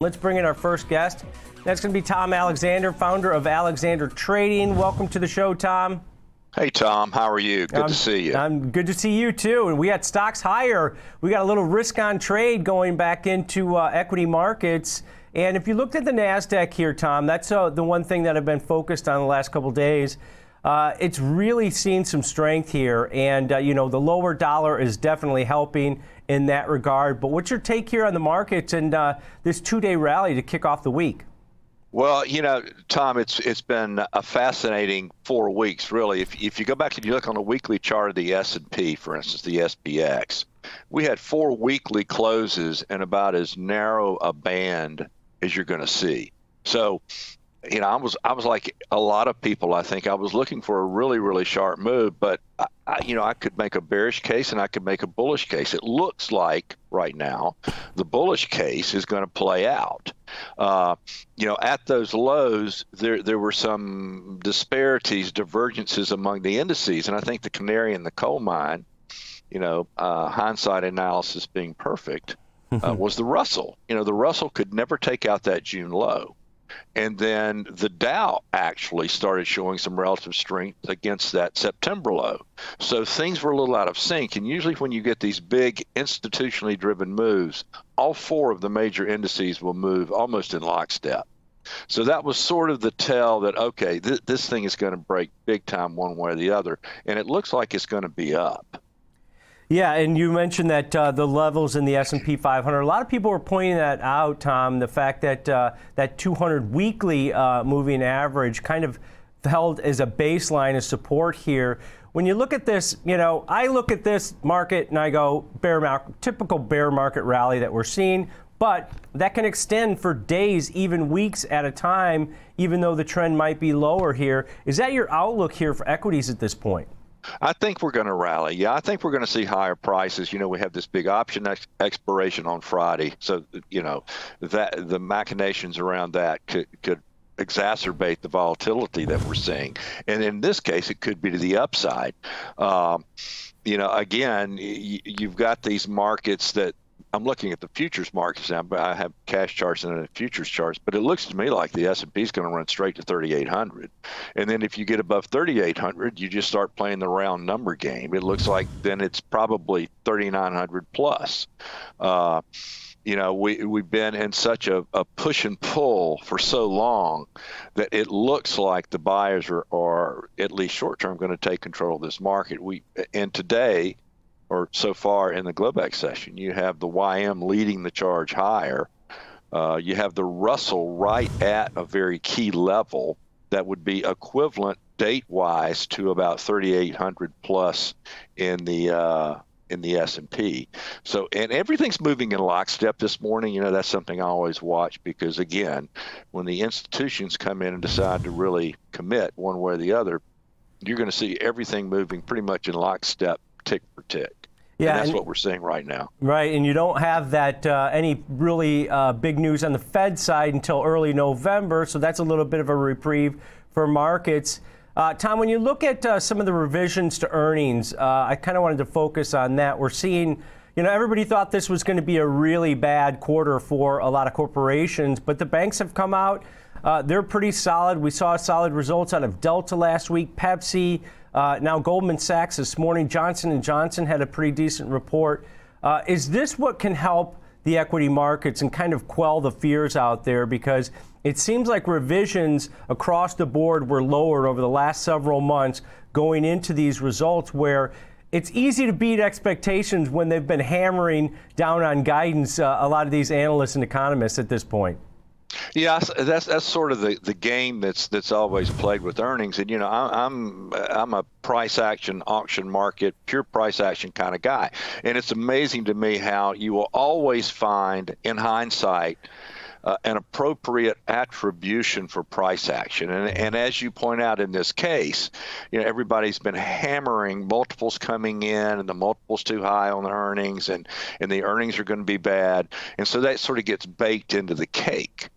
Let's bring in our first guest. That's going to be Tom Alexander, founder of Alexander Trading. Welcome to the show, Tom. Hey, Tom. How are you? Good to see you. I'm good to see you, too. And we had stocks higher. We got a little risk on trade going back into equity markets. And if you looked at the NASDAQ here, Tom, that's the one thing that I've been focused on the last couple of days. It's really seen some strength here. And, you know, the lower dollar is definitely helping in that regard. But what's your take here on the markets and this two-day rally to kick off the week? Well, you know, Tom, it's been a fascinating 4 weeks, really. If you go back and you look on the weekly chart of the S&P, for instance, the SPX, we had four weekly closes in about as narrow a band as you're going to see. So, you know, I was like a lot of people, I think. I was looking for a really, really sharp move, but, I could make a bearish case and I could make a bullish case. It looks like right now the bullish case is going to play out. At those lows, there were some disparities, divergences among the indices. And I think the canary in the coal mine, hindsight analysis being perfect, was the Russell. You know, the Russell could never take out that June low. And then the Dow actually started showing some relative strength against that September low. So things were a little out of sync. And usually when you get these big institutionally driven moves, all four of the major indices will move almost in lockstep. So that was sort of the tell that, okay, this thing is going to break big time one way or the other. And it looks like it's going to be up. Yeah, and you mentioned that the levels in the S&P 500, a lot of people were pointing that out, Tom, the fact that that 200 weekly moving average kind of held as a baseline of support here. When you look at this, I look at this market and I go, typical bear market rally that we're seeing, but that can extend for days, even weeks at a time, even though the trend might be lower here. Is that your outlook here for equities at this point? I think we're going to rally. Yeah, I think we're going to see higher prices. You know, we have this big option expiration on Friday. So, that the machinations around that could exacerbate the volatility that we're seeing. And in this case, it could be to the upside. You've got these markets that I'm looking at the futures markets now, but I have cash charts and then futures charts, but it looks to me like the S&P is going to run straight to 3,800. And then if you get above 3,800, you just start playing the round number game. It looks like then it's probably 3,900 plus. We've been in such a push and pull for so long that it looks like the buyers are at least short term going to take control of this market. Today, or so far in the Globex session, you have the YM leading the charge higher. You have the Russell right at a very key level that would be equivalent date-wise to about 3,800 plus in the S&P. So, and everything's moving in lockstep this morning. That's something I always watch because, again, when the institutions come in and decide to really commit one way or the other, you're going to see everything moving pretty much in lockstep, tick for tick. Yeah, and that's what we're seeing right now. Right, and you don't have that any really big news on the Fed side until early November, so that's a little bit of a reprieve for markets. Tom, when you look at some of the revisions to earnings, I kind of wanted to focus on that. We're seeing, everybody thought this was going to be a really bad quarter for a lot of corporations, but the banks have come out. They're pretty solid. We saw solid results out of Delta last week, Pepsi, now Goldman Sachs this morning. Johnson & Johnson had a pretty decent report. Is this what can help the equity markets and kind of quell the fears out there? Because it seems like revisions across the board were lowered over the last several months going into these results where it's easy to beat expectations when they've been hammering down on guidance, a lot of these analysts and economists at this point. Yeah, that's sort of the game that's always played with earnings. And, I'm a price action, auction market, pure price action kind of guy. And it's amazing to me how you will always find, in hindsight, an appropriate attribution for price action. And as you point out in this case, everybody's been hammering multiples coming in and the multiple's too high on the earnings and the earnings are going to be bad. And so that sort of gets baked into the cake.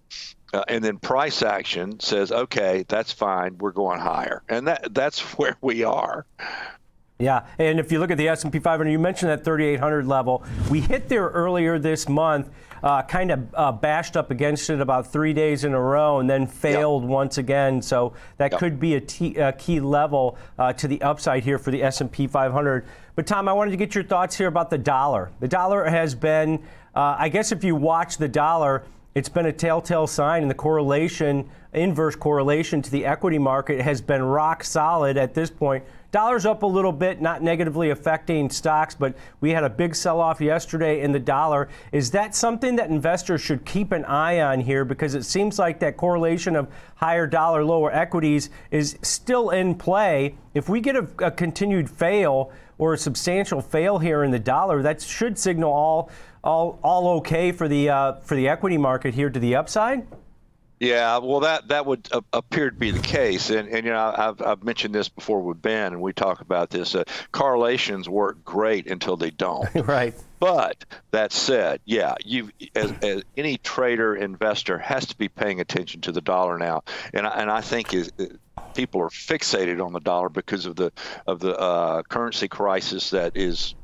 And then price action says, okay, that's fine. We're going higher. And that's where we are. Yeah, and if you look at the S&P 500, you mentioned that 3,800 level. We hit there earlier this month, bashed up against it about 3 days in a row, and then failed once again. So that could be a key level to the upside here for the S&P 500. But Tom, I wanted to get your thoughts here about the dollar. The dollar has been, I guess if you watch the dollar, it's been a telltale sign, and the correlation, inverse correlation to the equity market has been rock solid at this point. Dollar's up a little bit, not negatively affecting stocks, but we had a big sell-off yesterday in the dollar. Is that something that investors should keep an eye on here? Because it seems like that correlation of higher dollar, lower equities is still in play. If we get a continued fail or a substantial fail here in the dollar, that should signal all okay for the equity market here to the upside? Yeah, well, that would appear to be the case, and you know, I've mentioned this before with Ben, and we talk about this. Correlations work great until they don't. Right. But that said, yeah, you as any trader investor has to be paying attention to the dollar now, and I think people are fixated on the dollar because of the currency crisis that is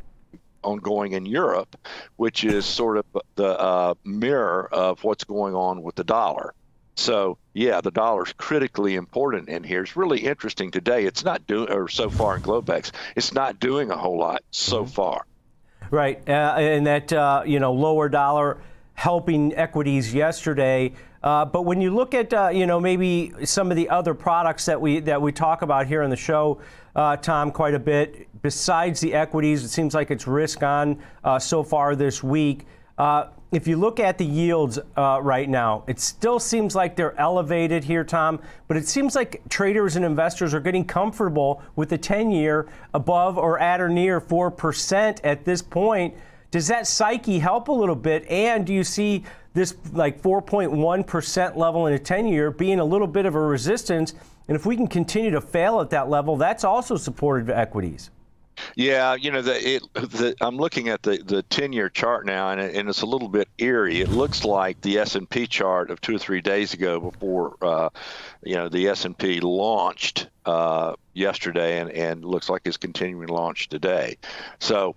ongoing in Europe, which is sort of the mirror of what's going on with the dollar. So yeah, the dollar's critically important in here. It's really interesting today. It's not doing, or so far in Globex, it's not doing a whole lot so far. Right, and that lower dollar helping equities yesterday. But when you look at maybe some of the other products that we talk about here on the show, Tom, quite a bit besides the equities, it seems like it's risk on so far this week. If you look at the yields right now, it still seems like they're elevated here, Tom, but it seems like traders and investors are getting comfortable with the 10-year above or at or near 4% at this point. Does that psyche help a little bit? And do you see this like 4.1% level in a 10-year being a little bit of a resistance? And if we can continue to fail at that level, that's also supportive to equities. Yeah, you know, I'm looking at the 10-year chart now, and it's a little bit eerie. It looks like the S&P chart of 2 or 3 days ago before, the S&P launched yesterday, and looks like it's continuing to launch today. So,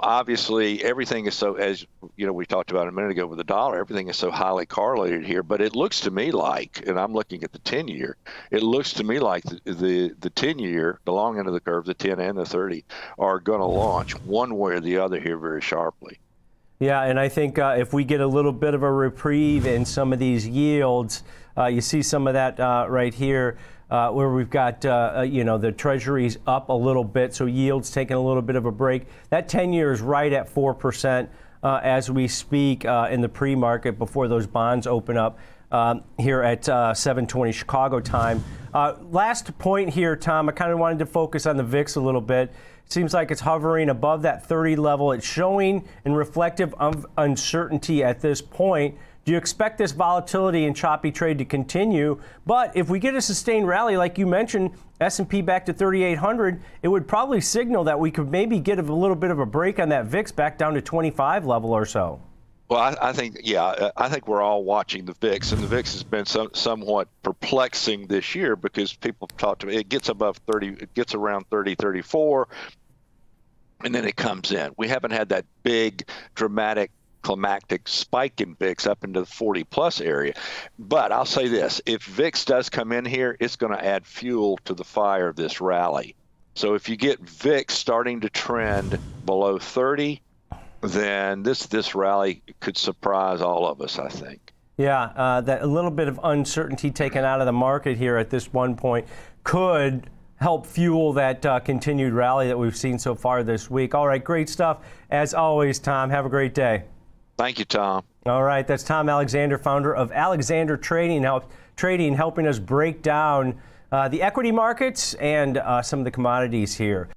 obviously everything is so, as you know, we talked about a minute ago with the dollar, everything is so highly correlated here, but it looks to me like, and I'm looking at the 10-year, it looks to me like the 10-year, the long end of the curve, the 10 and the 30 are going to launch one way or the other here very sharply. Yeah, and I think if we get a little bit of a reprieve in some of these yields, you see some of that right here, where we've got, the Treasuries up a little bit, so yields taking a little bit of a break. That 10-year is right at 4% as we speak in the pre-market before those bonds open up here at 7:20 Chicago time. Last point here, Tom, I kind of wanted to focus on the VIX a little bit. It seems like it's hovering above that 30 level. It's showing and reflective of uncertainty at this point. Do you expect this volatility and choppy trade to continue? But if we get a sustained rally, like you mentioned, S&P back to 3,800, it would probably signal that we could maybe get a little bit of a break on that VIX back down to 25 level or so. Well, I think we're all watching the VIX, and the VIX has been somewhat perplexing this year because people talk to me. It gets above 30, it gets around 30, 34, and then it comes in. We haven't had that big, dramatic, climactic spike in VIX up into the 40 plus area. But I'll say this, if VIX does come in here, it's going to add fuel to the fire of this rally. So if you get VIX starting to trend below 30, then this rally could surprise all of us, I think. Yeah, that a little bit of uncertainty taken out of the market here at this one point could help fuel that continued rally that we've seen so far this week. All right, great stuff. As always, Tom, have a great day. Thank you, Tom. All right, that's Tom Alexander, founder of Alexander Trading helping us break down the equity markets and some of the commodities here.